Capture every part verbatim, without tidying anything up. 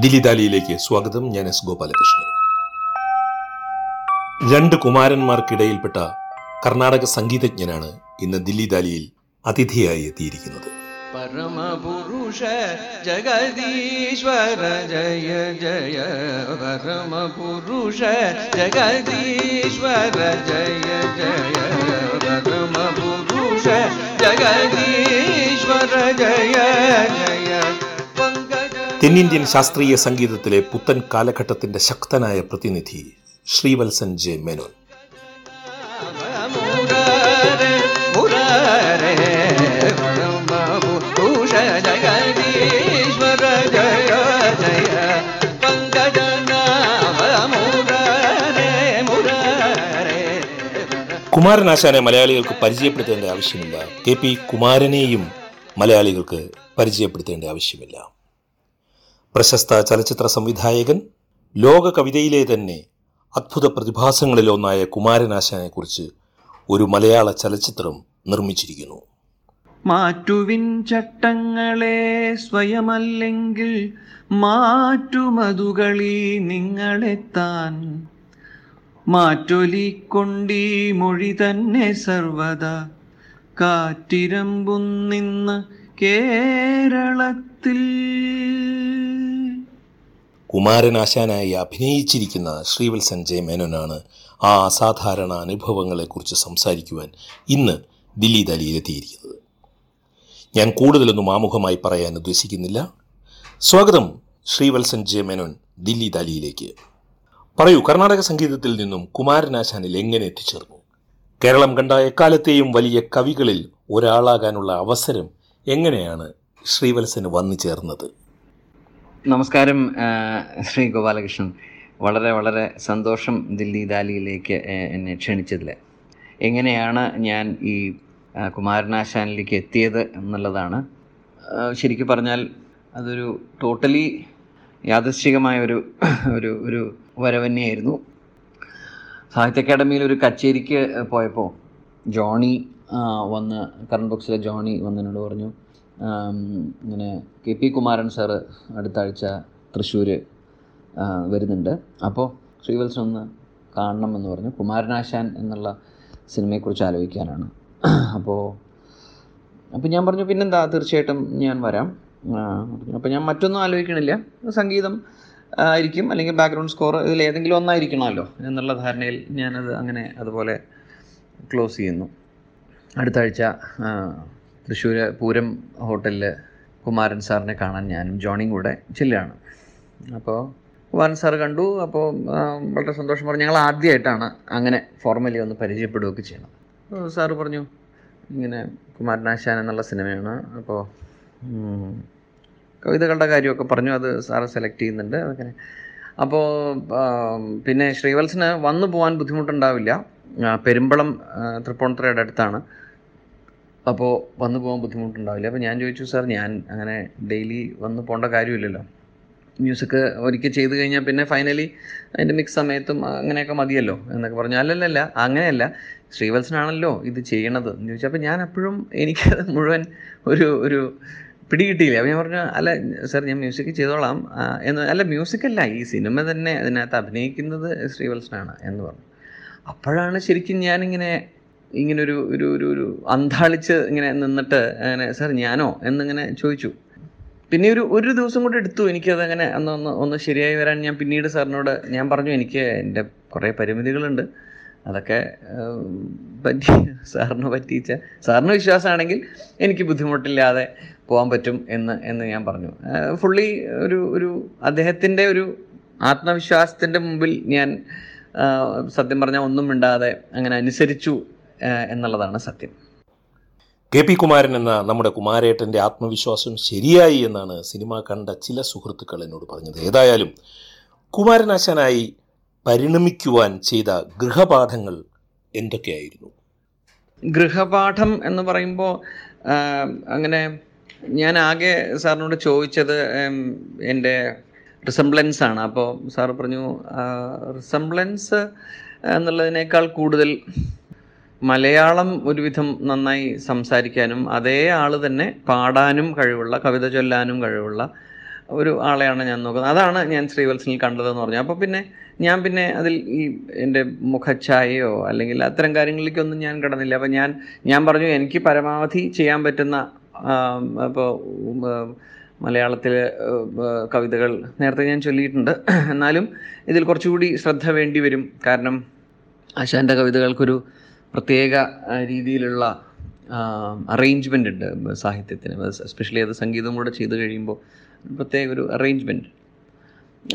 ദില്ലി ദാലിയിലേക്ക് സ്വാഗതം. ഞാൻ എസ് ഗോപാലകൃഷ്ണൻ. രണ്ട് കുമാരന്മാർക്കിടയിൽപ്പെട്ട കർണാടക സംഗീതജ്ഞനാണ് ഇന്ന് ദില്ലി ദാലിയിൽ അതിഥിയായി എത്തിയിരിക്കുന്നത്. പരമപുരുഷ ജഗദീശ്വര ജയ ജയ, പരമപുരുഷ ജഗദീശ്വര ജയ ജയ, പരമപുരുഷ ജഗദീശ്വര ജയ ജയ. തെന്നിന്ത്യൻ ശാസ്ത്രീയ സംഗീതത്തിലെ പുത്തൻ കാലഘട്ടത്തിൻ്റെ ശക്തനായ പ്രതിനിധി ശ്രീവത്സൻ ജെ മേനോൻ. കുമാരനാശാനെ മലയാളികൾക്ക് പരിചയപ്പെടുത്തേണ്ട ആവശ്യമില്ല. കെ പി കുമാരനെയും മലയാളികൾക്ക് പരിചയപ്പെടുത്തേണ്ട ആവശ്യമില്ല. പ്രശസ്ത ചലച്ചിത്ര സംവിധായകൻ, ലോക കവിതയിലെ തന്നെ അത്ഭുത പ്രതിഭാസങ്ങളിലൊന്നായ കുമാരനാശാനെക്കുറിച്ച് ഒരു മലയാള ചലച്ചിത്രം നിർമ്മിച്ചിരിക്കുന്നു. മാറ്റുവിൻ ചട്ടങ്ങളെ സ്വയമല്ലെങ്കിൽ മാറ്റുമതുകളി നിങ്ങളെത്താൻ, മാറ്റൊലിക്കൊണ്ടീ മൊഴി തന്നെ സർവദാ കാറ്റിരമ്പുന്നിന്ന് കേരളത്തിൽ. കുമാരനാശാനായി അഭിനയിച്ചിരിക്കുന്ന ശ്രീവത്സൻ ജെ മേനോനാണ് ആ അസാധാരണ അനുഭവങ്ങളെക്കുറിച്ച് സംസാരിക്കുവാൻ ഇന്ന് ദില്ലി ദാലിയിലെത്തിയിരിക്കുന്നത്. ഞാൻ കൂടുതലൊന്നും ആമുഖമായി പറയാൻ ഉദ്ദേശിക്കുന്നില്ല. സ്വാഗതം ശ്രീവത്സൻ ജെ മേനോൻ ദില്ലി ദാലിയിലേക്ക്. പറയൂ, കർണാടക സംഗീതത്തിൽ നിന്നും കുമാരനാശാനിൽ എങ്ങനെ എത്തിച്ചേർന്നു? കേരളം കണ്ട എക്കാലത്തെയും വലിയ കവികളിൽ ഒരാളാകാനുള്ള അവസരം എങ്ങനെയാണ് ശ്രീവത്സന് വന്നു ചേർന്നത്? നമസ്കാരം ശ്രീ ഗോപാലകൃഷ്ണൻ. വളരെ വളരെ സന്തോഷം ദില്ലി ദാലിയിലേക്ക് എന്നെ ക്ഷണിച്ചതിൽ. എങ്ങനെയാണ് ഞാൻ ഈ കുമാരനാശാനിലേക്ക് എത്തിയത് എന്നുള്ളതാണ്. ശരിക്കും പറഞ്ഞാൽ അതൊരു ടോട്ടലി യാദൃശ്ചികമായ ഒരു ഒരു ഒരു വരവന്നെയായിരുന്നു. സാഹിത്യ അക്കാദമിയിൽ ഒരു കച്ചേരിക്ക് പോയപ്പോൾ ജോണി വന്ന്, കറണ്ട് ബോക്സിലെ ജോണി വന്നതിനോട് പറഞ്ഞു, ഇങ്ങനെ കെ പി കുമാരൻ സാറ് അടുത്ത ആഴ്ച തൃശ്ശൂർ വരുന്നുണ്ട്, അപ്പോൾ ശ്രീവത്സൻ ഒന്ന് കാണണമെന്ന് പറഞ്ഞു. കുമാരനാശാൻ എന്നുള്ള സിനിമയെക്കുറിച്ച് ആലോചിക്കാനാണ്. അപ്പോൾ അപ്പോൾ ഞാൻ പറഞ്ഞു, പിന്നെന്താ, തീർച്ചയായിട്ടും ഞാൻ വരാം. അപ്പോൾ ഞാൻ മറ്റൊന്നും ആലോചിക്കണില്ല, സംഗീതം ആയിരിക്കും അല്ലെങ്കിൽ ബാക്ക്ഗ്രൗണ്ട് സ്കോർ, ഇതിലേതെങ്കിലും ഒന്നായിരിക്കണമല്ലോ എന്നുള്ള ധാരണയിൽ ഞാനത് അങ്ങനെ അതുപോലെ ക്ലോസ് ചെയ്യുന്നു. അടുത്ത ആഴ്ച തൃശ്ശൂർ പൂരം ഹോട്ടലിൽ കുമാരൻ സാറിനെ കാണാൻ ഞാനും ജോണിയും കൂടെ ചെല്ലുകയാണ്. അപ്പോൾ കുമാരൻ സാർ കണ്ടു. അപ്പോൾ വളരെ സന്തോഷം പറഞ്ഞു, ഞങ്ങൾ ആദ്യമായിട്ടാണ് അങ്ങനെ ഫോർമലി ഒന്ന് പരിചയപ്പെടുകയൊക്കെ ചെയ്യണം. സാറ് പറഞ്ഞു, ഇങ്ങനെ കുമാരനാശാൻ എന്നുള്ള സിനിമയാണ്, അപ്പോൾ കവിതകളുടെ കാര്യമൊക്കെ പറഞ്ഞു, അത് സാറ് സെലക്ട് ചെയ്യുന്നുണ്ട് അങ്ങനെ. അപ്പോൾ പിന്നെ ശ്രീവത്സന് വന്നു പോകാൻ ബുദ്ധിമുട്ടുണ്ടാവില്ല, പെരുമ്പളം തൃപ്പൂണിത്തുറയുടെ അടുത്താണ്, അപ്പോൾ വന്നു പോകാൻ ബുദ്ധിമുട്ടുണ്ടാവില്ല. അപ്പോൾ ഞാൻ ചോദിച്ചു, സാർ ഞാൻ അങ്ങനെ ഡെയിലി വന്ന് പോകേണ്ട കാര്യമില്ലല്ലോ, മ്യൂസിക് ഒരിക്കൽ ചെയ്ത് കഴിഞ്ഞാൽ പിന്നെ ഫൈനലി അതിൻ്റെ മിക്സ് സമയത്തും അങ്ങനെയൊക്കെ മതിയല്ലോ എന്നൊക്കെ പറഞ്ഞു. അല്ലല്ലല്ല, അങ്ങനെയല്ല, ശ്രീവത്സനാണല്ലോ ഇത് ചെയ്യണത് എന്ന് ചോദിച്ചു. അപ്പോൾ ഞാൻ അപ്പോഴും എനിക്കത് മുഴുവൻ ഒരു ഒരു പിടികിട്ടിയില്ല. അപ്പോൾ ഞാൻ പറഞ്ഞു, അല്ല സാർ ഞാൻ മ്യൂസിക് ചെയ്തോളാം എന്ന്. അല്ല മ്യൂസിക്കല്ല, ഈ സിനിമ തന്നെ അതിനകത്ത് അഭിനയിക്കുന്നത് ശ്രീവത്സനാണ് എന്ന് പറഞ്ഞു. അപ്പോഴാണ് ശരിക്കും ഞാനിങ്ങനെ ഇങ്ങനൊരു ഒരു ഒരു ഒരു അന്താളിച്ച് ഇങ്ങനെ നിന്നിട്ട് അങ്ങനെ സാർ ഞാനോ എന്നിങ്ങനെ ചോദിച്ചു. പിന്നെ ഒരു ഒരു ദിവസം കൂടെ എടുത്തു എനിക്കതങ്ങനെ അന്ന് ഒന്ന് ഒന്ന് ശരിയായി വരാൻ. ഞാൻ പിന്നീട് സാറിനോട് ഞാൻ പറഞ്ഞു, എനിക്ക് എൻ്റെ കുറേ പരിമിതികളുണ്ട്, അതൊക്കെ പറ്റി സാറിന് പറ്റിച്ച സാറിന് വിശ്വാസമാണെങ്കിൽ എനിക്ക് ബുദ്ധിമുട്ടില്ലാതെ പോകാൻ പറ്റും എന്ന് എന്ന് ഞാൻ പറഞ്ഞു. ഫുള്ളി ഒരു ഒരു അദ്ദേഹത്തിൻ്റെ ഒരു ആത്മവിശ്വാസത്തിൻ്റെ മുമ്പിൽ ഞാൻ സത്യം പറഞ്ഞാൽ ഒന്നും മിണ്ടാതെ അങ്ങനെ അനുസരിച്ചു എന്നുള്ളതാണ് സത്യം. കെ പി കുമാരൻ എന്ന നമ്മുടെ കുമാരേട്ടൻ്റെ ആത്മവിശ്വാസം ശരിയായി എന്നാണ് സിനിമ കണ്ട ചില സുഹൃത്തുക്കൾ എന്നോട് പറഞ്ഞത്. ഏതായാലും കുമാരനാശാനായി പരിണമിക്കുവാൻ ചെയ്ത ഗൃഹപാഠങ്ങൾ എന്തൊക്കെയായിരുന്നു? ഗൃഹപാഠം എന്ന് പറയുമ്പോൾ അങ്ങനെ ഞാൻ ആകെ സാറിനോട് ചോദിച്ചത് എൻ്റെ റിസംബ്ലൻസ് ആണ്. അപ്പോൾ സാറ് പറഞ്ഞു, റിസംബ്ലൻസ് എന്നുള്ളതിനേക്കാൾ കൂടുതൽ മലയാളം ഒരുവിധം നന്നായി സംസാരിക്കാനും അതേ ആൾ തന്നെ പാടാനും കഴിവുള്ള, കവിത ചൊല്ലാനും കഴിവുള്ള ഒരു ആളെയാണ് ഞാൻ നോക്കുന്നത്. അതാണ് ഞാൻ ശ്രീവത്സനിൽ കണ്ടതെന്ന് പറഞ്ഞു. അപ്പോൾ പിന്നെ ഞാൻ പിന്നെ അതിൽ ഈ എൻ്റെ മുഖഛായയോ അല്ലെങ്കിൽ അത്തരം കാര്യങ്ങളിലേക്കൊന്നും ഞാൻ കടന്നില്ല. അപ്പം ഞാൻ ഞാൻ പറഞ്ഞു എനിക്ക് പരമാവധി ചെയ്യാൻ പറ്റുന്ന ഇപ്പോൾ മലയാളത്തിൽ കവിതകൾ നേരത്തെ ഞാൻ ചൊല്ലിയിട്ടുണ്ട്, എന്നാലും ഇതിൽ കുറച്ചുകൂടി ശ്രദ്ധ വേണ്ടി വരും. കാരണം ആശാൻ്റെ കവിതകൾക്കൊരു പ്രത്യേക രീതിയിലുള്ള അറേഞ്ച്മെൻ്റ് ഉണ്ട് സാഹിത്യത്തിന്, എസ്പെഷ്യലി അത് സംഗീതം കൂടെ ചെയ്ത് കഴിയുമ്പോൾ പ്രത്യേക ഒരു അറേഞ്ച്മെൻറ്റ്.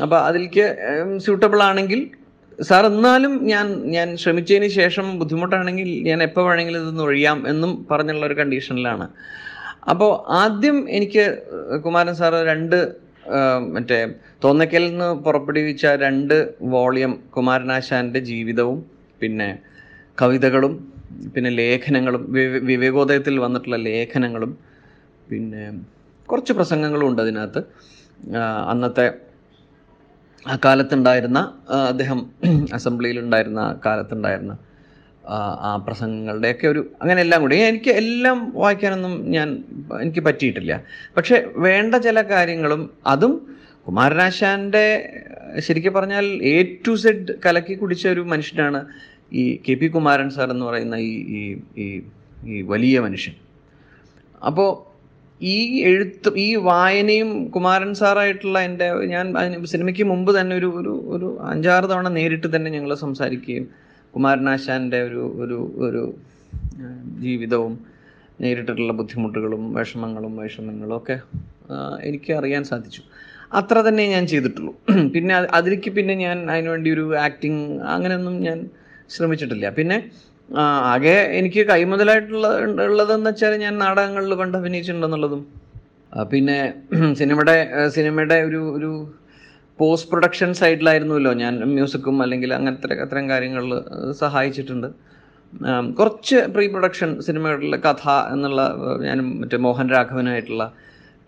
അപ്പോൾ അതിലേക്ക് സ്യൂട്ടബിൾ ആണെങ്കിൽ സാർ, എന്നാലും ഞാൻ ഞാൻ ശ്രമിച്ചതിന് ശേഷം ബുദ്ധിമുട്ടാണെങ്കിൽ ഞാൻ എപ്പോൾ വേണമെങ്കിലും ഇതൊന്ന് ഒഴിയാം എന്നും പറഞ്ഞുള്ള ഒരു കണ്ടീഷനിലാണ്. അപ്പോൾ ആദ്യം എനിക്ക് കുമാരൻ സാറ് രണ്ട് മറ്റേ തോന്നക്കലിൽ നിന്ന് പുറപ്പെടുവിച്ച രണ്ട് വോളിയം കുമാരനാശാൻ്റെ ജീവിതവും പിന്നെ കവിതകളും പിന്നെ ലേഖനങ്ങളും വിവേകോദയത്തിൽ വന്നിട്ടുള്ള ലേഖനങ്ങളും പിന്നെ കുറച്ച് പ്രസംഗങ്ങളും ഉണ്ട് അതിനകത്ത്. അന്നത്തെ ആ കാലത്തുണ്ടായിരുന്ന അദ്ദേഹം അസംബ്ലിയിലുണ്ടായിരുന്ന ആ കാലത്തുണ്ടായിരുന്ന ആ പ്രസംഗങ്ങളുടെയൊക്കെ ഒരു അങ്ങനെ എല്ലാം കൂടി എനിക്ക് എല്ലാം വായിക്കാനൊന്നും ഞാൻ എനിക്ക് പറ്റിയിട്ടില്ല. പക്ഷെ വേണ്ട ചില കാര്യങ്ങളും അതും കുമാരനാശാൻ്റെ ശരിക്കും പറഞ്ഞാൽ എ ടു സെഡ് കലക്കി കുടിച്ച ഒരു മനുഷ്യനാണ് ഈ കെ പി കുമാരൻ സാർ എന്ന് പറയുന്ന ഈ ഈ ഈ വലിയ മനുഷ്യൻ. അപ്പോൾ ഈ എഴുത്തും ഈ വായനയും കുമാരൻ സാറായിട്ടുള്ള എൻ്റെ ഞാൻ സിനിമയ്ക്ക് മുമ്പ് തന്നെ ഒരു ഒരു അഞ്ചാറ് തവണ നേരിട്ട് തന്നെ ഞങ്ങൾ സംസാരിക്കുകയും കുമാരനാശാൻ്റെ ഒരു ഒരു ഒരു ജീവിതവും നേരിട്ടിട്ടുള്ള ബുദ്ധിമുട്ടുകളും വിഷമങ്ങളും വിഷമങ്ങളും ഒക്കെ എനിക്ക് അറിയാൻ സാധിച്ചു. അത്ര തന്നെ ഞാൻ ചെയ്തിട്ടുള്ളൂ. പിന്നെ അതിലേക്ക് പിന്നെ ഞാൻ അതിനുവേണ്ടി ഒരു ആക്ടിങ് അങ്ങനെയൊന്നും ഞാൻ ശ്രമിച്ചിട്ടില്ല. പിന്നെ ആകെ എനിക്ക് കൈമുതലായിട്ടുള്ള ഉള്ളതെന്ന് വെച്ചാൽ ഞാൻ നാടകങ്ങളിൽ പണ്ട് അഭിനയിച്ചിട്ടുണ്ടെന്നുള്ളതും പിന്നെ സിനിമയുടെ സിനിമയുടെ ഒരു ഒരു പോസ്റ്റ് പ്രൊഡക്ഷൻ സൈഡിലായിരുന്നല്ലോ ഞാൻ മ്യൂസിക്കും അല്ലെങ്കിൽ അങ്ങനത്തെ അത്തരം കാര്യങ്ങളിൽ സഹായിച്ചിട്ടുണ്ട്. കുറച്ച് പ്രീ പ്രൊഡക്ഷൻ സിനിമകളിലെ കഥ എന്നുള്ള ഞാനും മറ്റേ മോഹൻ രാഘവനായിട്ടുള്ള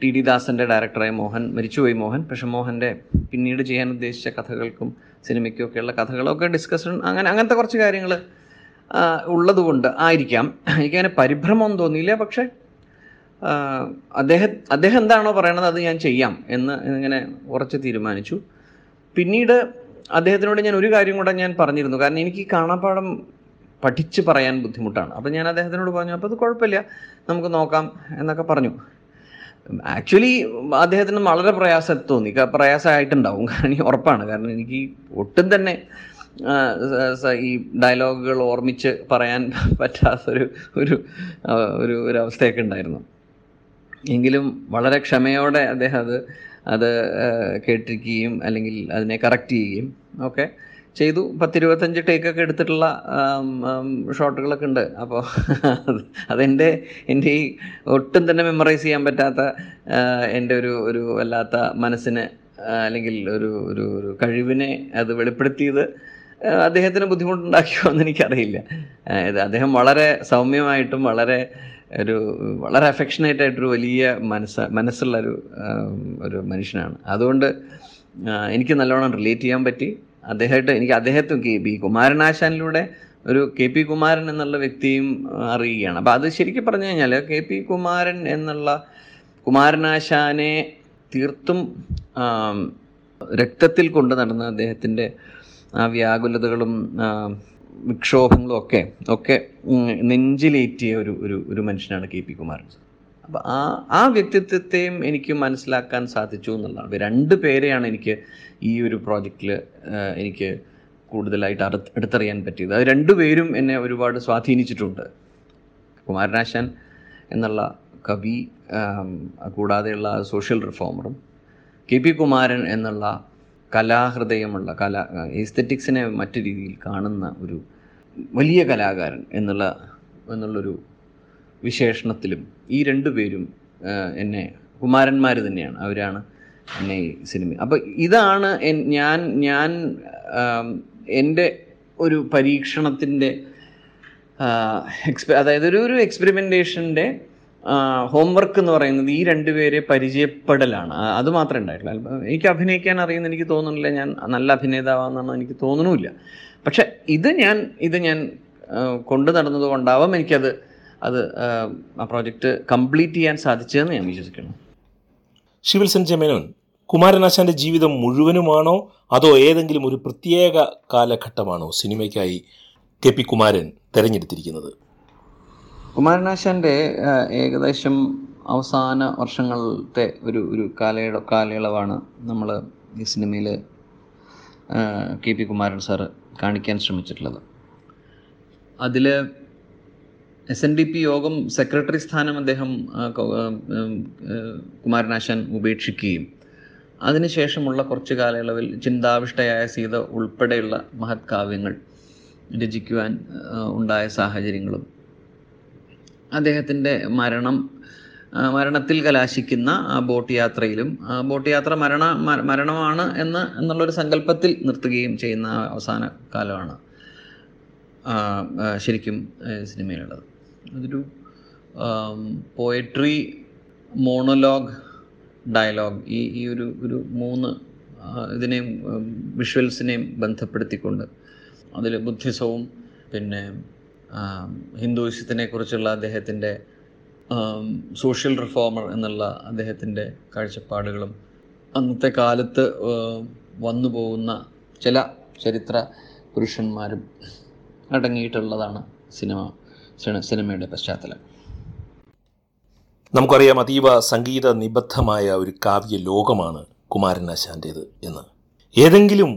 ടി ഡി ദാസൻ്റെ ഡയറക്ടറായ മോഹൻ മരിച്ചുപോയി മോഹൻ പക്ഷെ മോഹൻ്റെ പിന്നീട് ചെയ്യാൻ ഉദ്ദേശിച്ച കഥകൾക്കും സിനിമയ്ക്കും ഒക്കെയുള്ള കഥകളൊക്കെ ഡിസ്കഷൻ അങ്ങനെ അങ്ങനത്തെ കുറച്ച് കാര്യങ്ങൾ ഉള്ളതുകൊണ്ട് ആയിരിക്കാം എനിക്കങ്ങനെ പരിഭ്രമം തോന്നിയില്ല. പക്ഷേ അദ്ദേഹം അദ്ദേഹം എന്താണോ പറയണത് അത് ഞാൻ ചെയ്യാം എന്ന് ഇങ്ങനെ ഉറച്ച് തീരുമാനിച്ചു. പിന്നീട് അദ്ദേഹത്തിനോട് ഞാൻ ഒരു കാര്യം കൂടെ ഞാൻ പറഞ്ഞിരുന്നു, കാരണം എനിക്ക് കാണാപ്പാഠം പഠിച്ച് പറയാൻ ബുദ്ധിമുട്ടാണ്. അപ്പം ഞാൻ അദ്ദേഹത്തിനോട് പറഞ്ഞു അപ്പോൾ അത് കുഴപ്പമില്ല നമുക്ക് നോക്കാം എന്നൊക്കെ പറഞ്ഞു. ആക്ച്വലി അദ്ദേഹത്തിന് വളരെ പ്രയാസം തോന്നി പ്രയാസമായിട്ടുണ്ടാവും കാരണം ഉറപ്പാണ്, കാരണം എനിക്ക് ഒട്ടും തന്നെ ഈ ഡയലോഗുകൾ ഓർമ്മിച്ച് പറയാൻ പറ്റാത്തൊരു ഒരു ഒരു ഒരവസ്ഥയൊക്കെ ഉണ്ടായിരുന്നു. എങ്കിലും വളരെ ക്ഷമയോടെ അദ്ദേഹം അത് അത് കേട്ടിരിക്കുകയും അല്ലെങ്കിൽ അതിനെ കറക്റ്റ് ചെയ്യുകയും ഒക്കെ ചെയ്തു. പത്തിരുപത്തഞ്ച് ടേക്കൊക്കെ എടുത്തിട്ടുള്ള ഷോട്ടുകളൊക്കെ ഉണ്ട്. അപ്പോൾ അതെൻ്റെ എൻ്റെ ഈ ഒട്ടും തന്നെ മെമ്മറൈസ് ചെയ്യാൻ പറ്റാത്ത എൻ്റെ ഒരു ഒരു വല്ലാത്ത മനസ്സിന് അല്ലെങ്കിൽ ഒരു ഒരു ഒരു കഴിവിനെ അത് വെളിപ്പെടുത്തിയത് അദ്ദേഹത്തിന് ബുദ്ധിമുട്ടുണ്ടാക്കിയോ എന്ന് എനിക്കറിയില്ല. അദ്ദേഹം വളരെ സൗമ്യമായിട്ടും വളരെ ഒരു വളരെ അഫെക്ഷനേറ്റ് ആയിട്ടൊരു വലിയ മനസ്സ് മനസ്സുള്ളൊരു ഒരു മനുഷ്യനാണ്. അതുകൊണ്ട് എനിക്ക് നല്ലോണം റിലേറ്റ് ചെയ്യാൻ പറ്റി. അദ്ദേഹമായിട്ട് എനിക്ക് അദ്ദേഹത്തെ കെ പി കുമാരനാശാനിലൂടെ ഒരു കെ പി കുമാരൻ എന്നുള്ള വ്യക്തിയും അറിയുകയാണ്. അപ്പോൾ അത് ശരിക്കും പറഞ്ഞു കഴിഞ്ഞാൽ കെ പി കുമാരൻ എന്നുള്ള കുമാരനാശാനെ തീർത്തും രക്തത്തിൽ കൊണ്ടു നടന്ന അദ്ദേഹത്തിൻ്റെ ആ വ്യാകുലതകളും വിക്ഷോഭങ്ങളും ഒക്കെ ഒക്കെ നെഞ്ചിലേറ്റിയ ഒരു ഒരു ഒരു മനുഷ്യനാണ് കെ പി കുമാരൻ. അപ്പം ആ ആ വ്യക്തിത്വത്തെയും എനിക്ക് മനസ്സിലാക്കാൻ സാധിച്ചു എന്നുള്ളതാണ്. രണ്ട് പേരെയാണ് എനിക്ക് ഈ ഒരു പ്രോജക്റ്റിൽ എനിക്ക് കൂടുതലായിട്ട് അടു അടുത്തറിയാൻ പറ്റിയത്. അത് രണ്ടുപേരും എന്നെ ഒരുപാട് സ്വാധീനിച്ചിട്ടുണ്ട്. കുമാരനാശാൻ എന്നുള്ള കവി കൂടാതെയുള്ള സോഷ്യൽ റിഫോമറും കെ പി കുമാരൻ എന്നുള്ള കലാഹൃദയമുള്ള കലാ എസ്തെറ്റിക്സിനെ മറ്റു രീതിയിൽ കാണുന്ന ഒരു വലിയ കലാകാരൻ എന്നുള്ള എന്നുള്ളൊരു വിശേഷണത്തിലും ഈ രണ്ടുപേരും എന്നെ കുമാരന്മാർ തന്നെയാണ്, അവരാണ് എന്നെ ഈ സിനിമ. അപ്പോൾ ഇതാണ് ഞാൻ ഞാൻ എൻ്റെ ഒരു പരീക്ഷണത്തിൻ്റെ എക്സ്പെ അതായത് ഒരു ഒരു എക്സ്പെരിമെൻറ്റേഷൻ്റെ ഹോംവർക്ക് എന്ന് പറയുന്നത് ഈ രണ്ടുപേരെ പരിചയപ്പെടലാണ്. അതുമാത്രമേ ഉണ്ടായിട്ടുള്ളൂ. എനിക്ക് അഭിനയിക്കാൻ അറിയുന്ന എനിക്ക് തോന്നുന്നില്ല, ഞാൻ നല്ല അഭിനേതാവാന്നാണ് എനിക്ക് തോന്നുന്നില്ല. പക്ഷെ ഇത് ഞാൻ ഇത് ഞാൻ കൊണ്ടു നടന്നത് കൊണ്ടാവാം എനിക്കത് അത് ആ പ്രോജക്റ്റ് കംപ്ലീറ്റ് ചെയ്യാൻ സാധിച്ചതെന്ന് ഞാൻ വിശ്വസിക്കുന്നു. ശ്രീവത്സൻ ജെ മേനോൻ കുമാരനാശാന്റെ ജീവിതം മുഴുവനുമാണോ അതോ ഏതെങ്കിലും ഒരു പ്രത്യേക കാലഘട്ടമാണോ സിനിമയ്ക്കായി കെ പി കുമാരൻ തിരഞ്ഞെടുത്തിരിക്കുന്നത്? കുമാരനാശാന്റെ ഏകദേശം അവസാന വർഷങ്ങളിലത്തെ ഒരു ഒരു കാലയള കാലയളവാണ് നമ്മൾ ഈ സിനിമയിൽ കെ പി കുമാരൻ സാറ് കാണിക്കാൻ ശ്രമിച്ചിട്ടുള്ളത്. അതിൽ എസ് എൻ ഡി പി യോഗം സെക്രട്ടറി സ്ഥാനം അദ്ദേഹം കുമാരനാശാൻ ഉപേക്ഷിക്കുകയും അതിനുശേഷമുള്ള കുറച്ച് കാലയളവിൽ ചിന്താവിഷ്ടയായ സീത ഉൾപ്പെടെയുള്ള മഹത് കാവ്യങ്ങൾ രചിക്കുവാൻ ഉണ്ടായ സാഹചര്യങ്ങളും അദ്ദേഹത്തിൻ്റെ മരണം മരണത്തിൽ കലാശിക്കുന്ന ബോട്ട് യാത്രയിലും ബോട്ട് യാത്ര മരണ മരണമാണ് എന്ന് എന്നുള്ളൊരു സങ്കല്പത്തിൽ നിർത്തുകയും ചെയ്യുന്ന അവസാന കാലമാണ് ശരിക്കും സിനിമയിലുള്ളത്. അതൊരു പോയട്രി, മോണോലോഗ്, ഡയലോഗ് ഈ ഈ ഒരു ഒരു മൂന്ന് ഇതിനെയും വിഷ്വൽസിനെയും ബന്ധപ്പെടുത്തിക്കൊണ്ട് അതിൽ ബുദ്ധിസവും പിന്നെ ഹിന്ദുയിസത്തിനെ കുറിച്ചുള്ള അദ്ദേഹത്തിൻ്റെ സോഷ്യൽ റിഫോമർ എന്നുള്ള അദ്ദേഹത്തിൻ്റെ കാഴ്ചപ്പാടുകളും അന്നത്തെ കാലത്ത് വന്നു പോകുന്ന ചില ചരിത്ര പുരുഷന്മാരും അടങ്ങിയിട്ടുള്ളതാണ് സിനിമ സിനിമയുടെ പശ്ചാത്തലം. നമുക്കറിയാം, അതീവ സംഗീത നിബദ്ധമായ ഒരു കാവ്യ ലോകമാണ് കുമാരനാശാൻ്റേത് എന്ന്. ഏതെങ്കിലും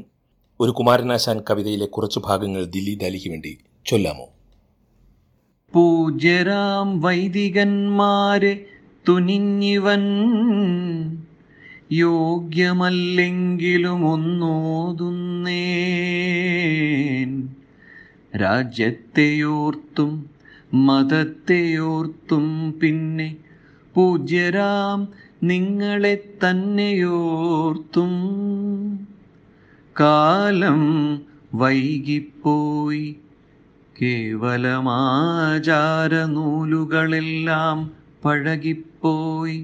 ഒരു കുമാരനാശാൻ കവിതയിലെ കുറച്ച് ഭാഗങ്ങൾ ദില്ലി ദാലിക്ക് വേണ്ടി ചൊല്ലാമോ? പൂജ്യരാം വൈദികന്മാരെ തുനിഞ്ഞിവൻ യോഗ്യമല്ലെങ്കിലും ഒന്നോതുന്നേൻ, രാജ്യത്തെയോർത്തും മതത്തെയോർത്തും പിന്നെ പൂജ്യരാം നിങ്ങളെ തന്നെയോർത്തും, കാലം വൈകിപ്പോയി കേവലമാചാരനൂലുകളെല്ലാം പഴകിപ്പോയി,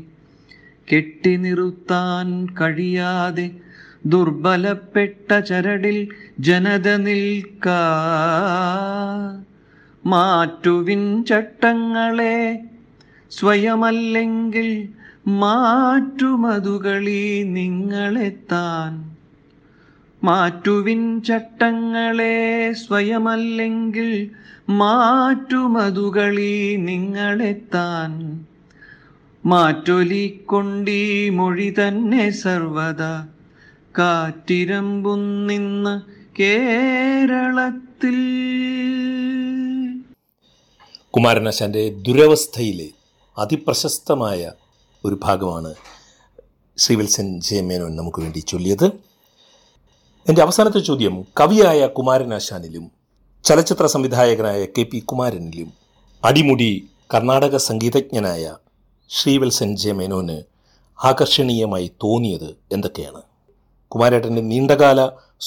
കെട്ടി നിർത്താൻ കഴിയാതെ ദുർബലപ്പെട്ട ചരടിൽ ജനത നിൽക്കാ, മാറ്റുവിൻ ചട്ടങ്ങളെ സ്വയമല്ലെങ്കിൽ മാറ്റുമതുകളീ നിങ്ങളെത്താൻ, മാറ്റുവിൻ ചട്ടങ്ങളെ സ്വയമല്ലെങ്കിൽ മാറ്റുമതുകളീ നിങ്ങളെത്താൻ, മാറ്റൊലിക്കൊണ്ടീ മൊഴി തന്നെ സർവദാ കാറ്റിരമ്പുന്നിന്ന് കേരളത്തിൽ. കുമാരനാശാന്റെ ദുരവസ്ഥയിലെ അതിപ്രശസ്തമായ ഒരു ഭാഗമാണ് ശ്രീവത്സൻ ജെ മേനോൻ നമുക്ക് വേണ്ടി ചൊല്ലിയത്. എൻ്റെ അവസാനത്തെ ചോദ്യം, കവിയായ കുമാരനാശാനിലും ചലച്ചിത്ര സംവിധായകനായ കെ പി കുമാരനിലും അടിമുടി കർണാടക സംഗീതജ്ഞനായ ശ്രീവത്സൻ ജെ മേനോന് ആകർഷണീയമായി തോന്നിയത് എന്തൊക്കെയാണ്? കുമാരേട്ടൻ്റെ നീണ്ടകാല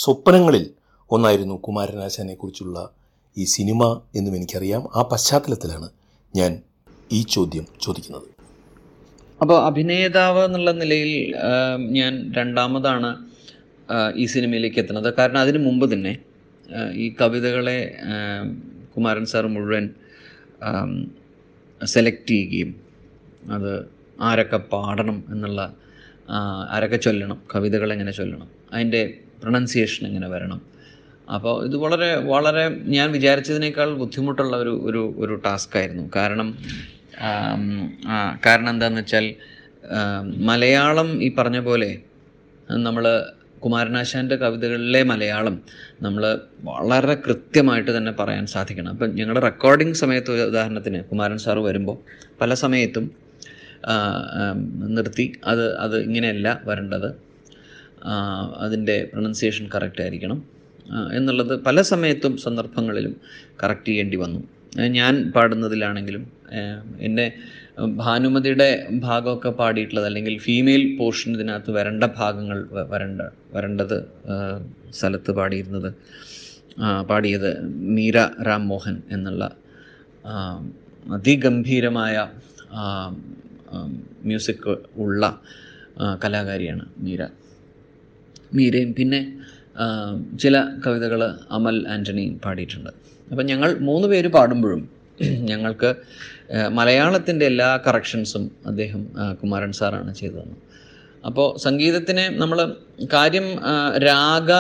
സ്വപ്നങ്ങളിൽ ഒന്നായിരുന്നു കുമാരനാശാനെക്കുറിച്ചുള്ള ഈ സിനിമ എന്നും എനിക്കറിയാം. ആ പശ്ചാത്തലത്തിലാണ് ഞാൻ ഈ ചോദ്യം ചോദിക്കുന്നത്. അപ്പോൾ അഭിനേതാവ് എന്നുള്ള നിലയിൽ ഞാൻ രണ്ടാമതാണ് ഈ സിനിമയിലേക്ക് എത്തുന്നത്. കാരണം അതിന് മുമ്പ് തന്നെ ഈ കവിതകളെ കുമാരൻ സാർ മുഴുവൻ സെലക്ട് ചെയ്യുകയും അത് ആരൊക്കെ പാടണം എന്നുള്ള ആരൊക്കെ ചൊല്ലണം, കവിതകൾ എങ്ങനെ ചൊല്ലണം, അതിൻ്റെ പ്രൊണൗൺസിയേഷൻ എങ്ങനെ വരണം. അപ്പോൾ ഇത് വളരെ വളരെ ഞാൻ വിചാരിച്ചതിനേക്കാൾ ബുദ്ധിമുട്ടുള്ള ഒരു ഒരു ഒരു ടാസ്ക്കായിരുന്നു. കാരണം കാരണം എന്താണെന്ന് വെച്ചാൽ മലയാളം ഈ പറഞ്ഞ പോലെ നമ്മൾ കുമാരനാശാൻ്റെ കവിതകളിലെ മലയാളം നമ്മൾ വളരെ കൃത്യമായിട്ട് തന്നെ പറയാൻ സാധിക്കണം. അപ്പം ഞങ്ങളുടെ റെക്കോർഡിംഗ് സമയത്ത് ഉദാഹരണത്തിന് കുമാരൻ സാർ വരുമ്പോൾ പല സമയത്തും നിർത്തി അത് അത് ഇങ്ങനെയല്ല വരേണ്ടത്, അതിൻ്റെ പ്രൊണൗൺസിയേഷൻ കറക്റ്റ് ആയിരിക്കണം എന്നുള്ളത് പല സമയത്തും സന്ദർഭങ്ങളിലും കറക്റ്റ് ചെയ്യേണ്ടി വന്നു. ഞാൻ പാടുന്നതിലാണെങ്കിലും എന്നെ ഭാനുമതിയുടെ ഭാഗമൊക്കെ പാടിയിട്ടുള്ളത് അല്ലെങ്കിൽ ഫീമെയിൽ പോർഷൻ ഇതിനകത്ത് വരേണ്ട ഭാഗങ്ങൾ വരേണ്ട വരേണ്ടത് സ്ഥലത്ത് പാടിയിരുന്നത് പാടിയത് മീര രാം മോഹൻ എന്നുള്ള അതിഗംഭീരമായ മ്യൂസിക് ഉള്ള കലാകാരിയാണ് മീര. മീരയും പിന്നെ ചില കവിതകൾ അമൽ ആൻ്റണിയും പാടിയിട്ടുണ്ട്. അപ്പം ഞങ്ങൾ മൂന്ന് പേര് പാടുമ്പോഴും ഞങ്ങൾക്ക് മലയാളത്തിൻ്റെ എല്ലാ കറക്ഷൻസും അദ്ദേഹം കുമാരൻ സാറാണ് ചെയ്തു തന്നു. അപ്പോൾ സംഗീതത്തിനെ നമ്മൾ കാര്യം രാഗ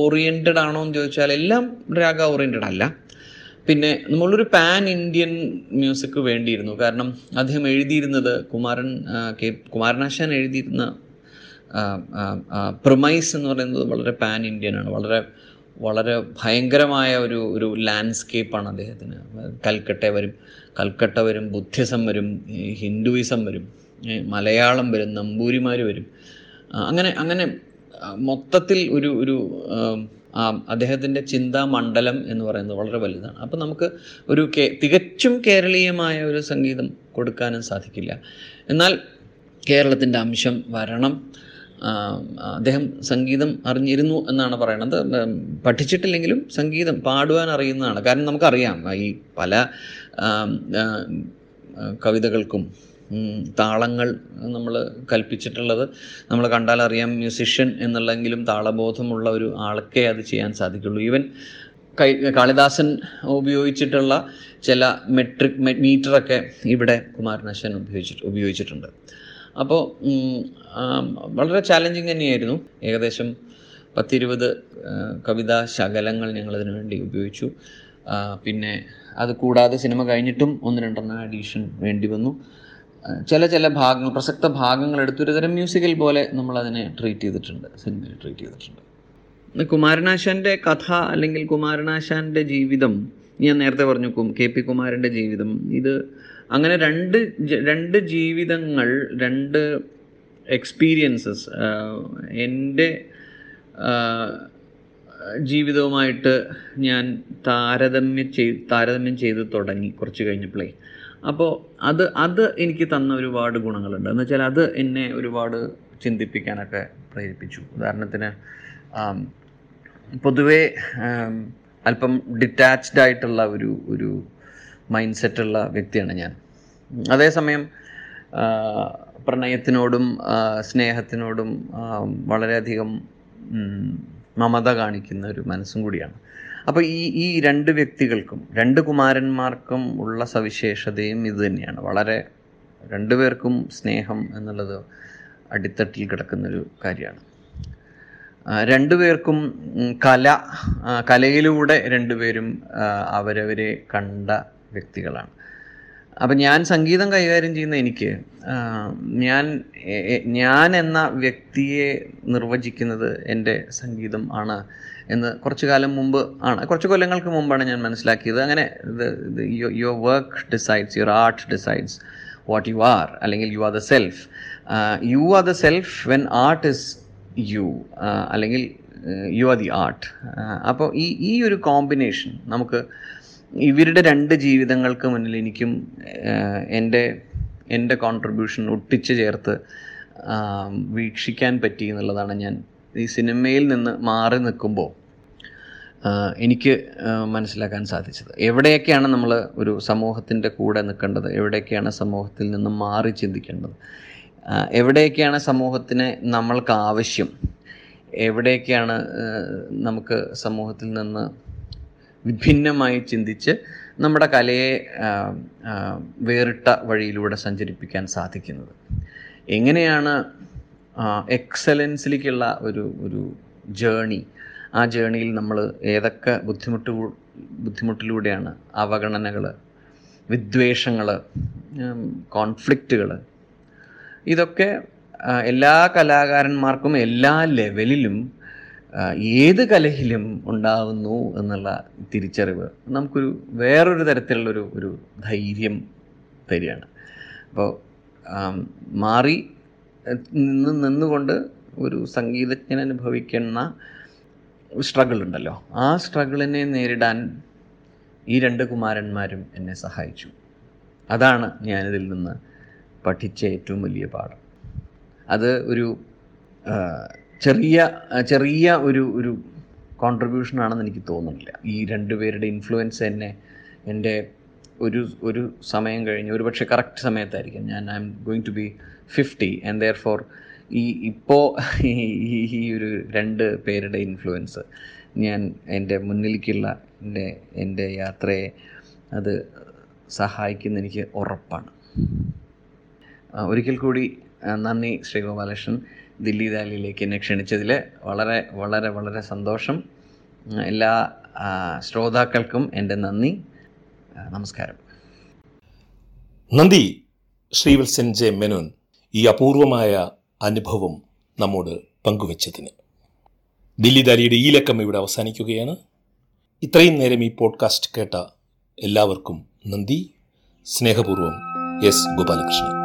ഓറിയൻറ്റഡ് ആണോ എന്ന് ചോദിച്ചാൽ എല്ലാം രാഗ ഓറിയൻറ്റഡ് അല്ല. പിന്നെ നമ്മളൊരു പാൻ ഇന്ത്യൻ മ്യൂസിക് വേണ്ടിയിരുന്നു. കാരണം അദ്ദേഹം എഴുതിയിരുന്നത് കുമാരൻ കെ കുമാരനാശാൻ എഴുതിയിരുന്ന പ്രൊമൈസ് എന്ന് പറയുന്നത് വളരെ പാൻ ഇന്ത്യൻ ആണ്. വളരെ വളരെ ഭയങ്കരമായ ഒരു ഒരു ലാൻഡ്സ്കേപ്പാണ് അദ്ദേഹത്തിന്. കൽക്കട്ട വരും, കൽക്കട്ട വരും, ബുദ്ധിസം വരും, ഹിന്ദുയിസം വരും, മലയാളം വരും, നമ്പൂരിമാർ വരും, അങ്ങനെ അങ്ങനെ മൊത്തത്തിൽ ഒരു ഒരു അദ്ദേഹത്തിൻ്റെ ചിന്താമണ്ഡലം എന്ന് പറയുന്നത് വളരെ വലുതാണ്. അപ്പം നമുക്ക് ഒരു കേ തികച്ചും കേരളീയമായ ഒരു സംഗീതം കൊടുക്കാനും സാധിക്കില്ല. എന്നാൽ കേരളത്തിൻ്റെ അംശം വരണം. അദ്ദേഹം സംഗീതം അറിഞ്ഞിരുന്നു എന്നാണ് പറയണത്. പഠിച്ചിട്ടില്ലെങ്കിലും സംഗീതം പാടുവാൻ അറിയുന്നതാണ്. കാരണം നമുക്കറിയാം ഈ പല കവിതകൾക്കും താളങ്ങൾ നമ്മൾ കൽപ്പിച്ചിട്ടുള്ളത് നമ്മൾ കണ്ടാലറിയാം. മ്യൂസിഷ്യൻ എന്നുള്ളെങ്കിലും താളബോധമുള്ള ഒരു ആൾക്കേ അത് ചെയ്യാൻ സാധിക്കുള്ളൂ. ഈവൻ കൈ കാളിദാസൻ ഉപയോഗിച്ചിട്ടുള്ള ചില മെട്രിക് മീറ്ററൊക്കെ ഇവിടെ കുമാരനാശാൻ ഉപയോഗിച്ചിട്ട് ഉപയോഗിച്ചിട്ടുണ്ട്. അപ്പോൾ വളരെ ചാലഞ്ചിങ് തന്നെയായിരുന്നു. ഏകദേശം പത്തിരുപത് കവിതാ ശകലങ്ങൾ ഞങ്ങളതിനു വേണ്ടി ഉപയോഗിച്ചു. പിന്നെ അത് കൂടാതെ സിനിമ കഴിഞ്ഞിട്ടും ഒന്ന് രണ്ടെണ്ണം അഡീഷൻ വേണ്ടി വന്നു. ചില ചില ഭാഗങ്ങൾ, പ്രസക്ത ഭാഗങ്ങൾ എടുത്തൊരു തരം മ്യൂസിക്കൽ പോലെ നമ്മളതിനെ ട്രീറ്റ് ചെയ്തിട്ടുണ്ട്, സിനിമയിൽ ട്രീറ്റ് ചെയ്തിട്ടുണ്ട്. കുമാരനാശാൻ്റെ കഥ അല്ലെങ്കിൽ കുമാരനാശാൻ്റെ ജീവിതം, ഞാൻ നേരത്തെ പറഞ്ഞു കെ പി കുമാരൻ്റെ ജീവിതം, ഇത് അങ്ങനെ രണ്ട് രണ്ട് ജീവിതങ്ങൾ, രണ്ട് എക്സ്പീരിയൻസസ്. എൻ്റെ ജീവിതവുമായിട്ട് ഞാൻ താരതമ്യം ചെയ് താരതമ്യം ചെയ്ത് തുടങ്ങി കുറച്ച് കഴിഞ്ഞപ്പോഴേ. അപ്പോൾ അത് അത് എനിക്ക് തന്ന ഒരുപാട് ഗുണങ്ങളുണ്ട്. എന്ന് വെച്ചാൽ അത് എന്നെ ഒരുപാട് ചിന്തിപ്പിക്കാനൊക്കെ പ്രേരിപ്പിച്ചു. ഉദാഹരണത്തിന് പൊതുവേ അല്പം ഡിറ്റാച്ച്ഡ് ആയിട്ടുള്ള ഒരു ഒരു മൈൻഡ് സെറ്റുള്ള വ്യക്തിയാണ് ഞാൻ. അതേസമയം പ്രണയത്തിനോടും സ്നേഹത്തിനോടും വളരെയധികം മമത കാണിക്കുന്ന ഒരു മനസ്സും കൂടിയാണ്. അപ്പോൾ ഈ ഈ രണ്ട് വ്യക്തികൾക്കും, രണ്ട് കുമാരന്മാർക്കും ഉള്ള സവിശേഷതയും ഇത് തന്നെയാണ്. വളരെ രണ്ടുപേർക്കും സ്നേഹം എന്നുള്ളത് അടിത്തട്ടിൽ കിടക്കുന്നൊരു കാര്യമാണ്. രണ്ടുപേർക്കും കല, കലയിലൂടെ രണ്ടുപേരും അവരവരെ കണ്ട വ്യക്തികളാണ്. അപ്പം ഞാൻ സംഗീതം കൈകാര്യം ചെയ്യുന്ന എനിക്ക്, ഞാൻ ഞാൻ എന്ന വ്യക്തിയെ നിർവചിക്കുന്നത് എൻ്റെ സംഗീതം ആണ് എന്ന് കുറച്ചു കാലം മുമ്പ് ആണ് കുറച്ച് കൊല്ലങ്ങൾക്ക് മുമ്പാണ് ഞാൻ മനസ്സിലാക്കിയത്. അങ്ങനെ your work decides, your art decides what you are, അല്ലെങ്കിൽ you are the self. You are the self when art is you, അല്ലെങ്കിൽ യു ആർ ദി ആർട്ട്. അപ്പോൾ ഈ ഈ ഒരു കോമ്പിനേഷൻ നമുക്ക് ഇവരുടെ രണ്ട് ജീവിതങ്ങൾക്ക് മുന്നിൽ എനിക്കും എൻ്റെ എൻ്റെ കോൺട്രിബ്യൂഷൻ ഒട്ടിച്ചു ചേർത്ത് വീക്ഷിക്കാൻ പറ്റി എന്നുള്ളതാണ്. ഞാൻ ഈ സിനിമയിൽ നിന്ന് മാറി നിൽക്കുമ്പോൾ എനിക്ക് മനസ്സിലാക്കാൻ സാധിച്ചത് എവിടെയൊക്കെയാണ് നമ്മൾ ഒരു സമൂഹത്തിൻ്റെ കൂടെ നിൽക്കേണ്ടത്, എവിടെയൊക്കെയാണ് സമൂഹത്തിൽ നിന്ന് മാറി ചിന്തിക്കേണ്ടത്, എവിടെയൊക്കെയാണ് സമൂഹത്തിന് നമ്മൾക്ക് ആവശ്യം, എവിടെയൊക്കെയാണ് നമുക്ക് സമൂഹത്തിൽ നിന്ന് വിഭിന്നമായി ചിന്തിച്ച് നമ്മുടെ കലയെ വേറിട്ട വഴിയിലൂടെ സഞ്ചരിപ്പിക്കാൻ സാധിക്കുന്നത്, എങ്ങനെയാണ് എക്സലൻസിലേക്കുള്ള ഒരു ഒരു ജേണി, ആ ജേണിയിൽ നമ്മൾ ഏതൊക്കെ ബുദ്ധിമുട്ട് ബുദ്ധിമുട്ടിലൂടെയാണ്, അവഗണനകൾ, വിദ്വേഷങ്ങൾ, കോൺഫ്ലിക്റ്റുകൾ, ഇതൊക്കെ എല്ലാ കലാകാരന്മാർക്കും എല്ലാ ലെവലിലും ഏത് കലയിലും ഉണ്ടാവുന്നു എന്നുള്ള തിരിച്ചറിവ് നമുക്കൊരു വേറൊരു തരത്തിലുള്ളൊരു ഒരു ധൈര്യം തരികയാണ്. അപ്പോൾ മാറി നിന്ന് നിന്നുകൊണ്ട് ഒരു സംഗീതജ്ഞൻ അനുഭവിക്കുന്ന സ്ട്രഗിൾ ഉണ്ടല്ലോ, ആ സ്ട്രഗിളിനെ നേരിടാൻ ഈ രണ്ട് കുമാരന്മാരും എന്നെ സഹായിച്ചു. അതാണ് ഞാനിതിൽ നിന്ന് പഠിച്ച ഏറ്റവും വലിയ പാഠം. അത് ഒരു ചെറിയ ചെറിയ ഒരു ഒരു കോൺട്രിബ്യൂഷനാണെന്ന് എനിക്ക് തോന്നുന്നില്ല. ഈ രണ്ടുപേരുടെ ഇൻഫ്ലുവൻസ് എന്നെ എൻ്റെ ഒരു ഒരു സമയം കഴിഞ്ഞ്, ഒരു പക്ഷേ കറക്റ്റ് സമയത്തായിരിക്കും, ഞാൻ I M going to be fifty and there for ഈ ഇപ്പോൾ ഈ ഒരു രണ്ട് പേരുടെ ഇൻഫ്ലുവൻസ് ഞാൻ എൻ്റെ മുന്നിലേക്കുള്ള എൻ്റെ എൻ്റെ യാത്രയെ അത് സഹായിക്കുന്ന എനിക്ക് ഉറപ്പാണ്. ഒരിക്കൽ കൂടി നന്ദി ശ്രീ ഗോപാലകൃഷ്ണൻ, ദില്ലി ദാലിയിലേക്ക് എന്നെ ക്ഷണിച്ചതിൽ വളരെ വളരെ വളരെ സന്തോഷം. എല്ലാ ശ്രോതാക്കൾക്കും എൻ്റെ നന്ദി, നമസ്കാരം. നന്ദി ശ്രീവത്സൻ ജെ മേനോൻ ഈ അപൂർവമായ അനുഭവം നമ്മോട് പങ്കുവച്ചതിന്. ദില്ലി ദാലിയുടെ ഈ ലക്കം ഇവിടെ അവസാനിക്കുകയാണ്. ഇത്രയും നേരം ഈ പോഡ്കാസ്റ്റ് കേട്ട എല്ലാവർക്കും നന്ദി. സ്നേഹപൂർവ്വം എസ് ഗോപാലകൃഷ്ണൻ.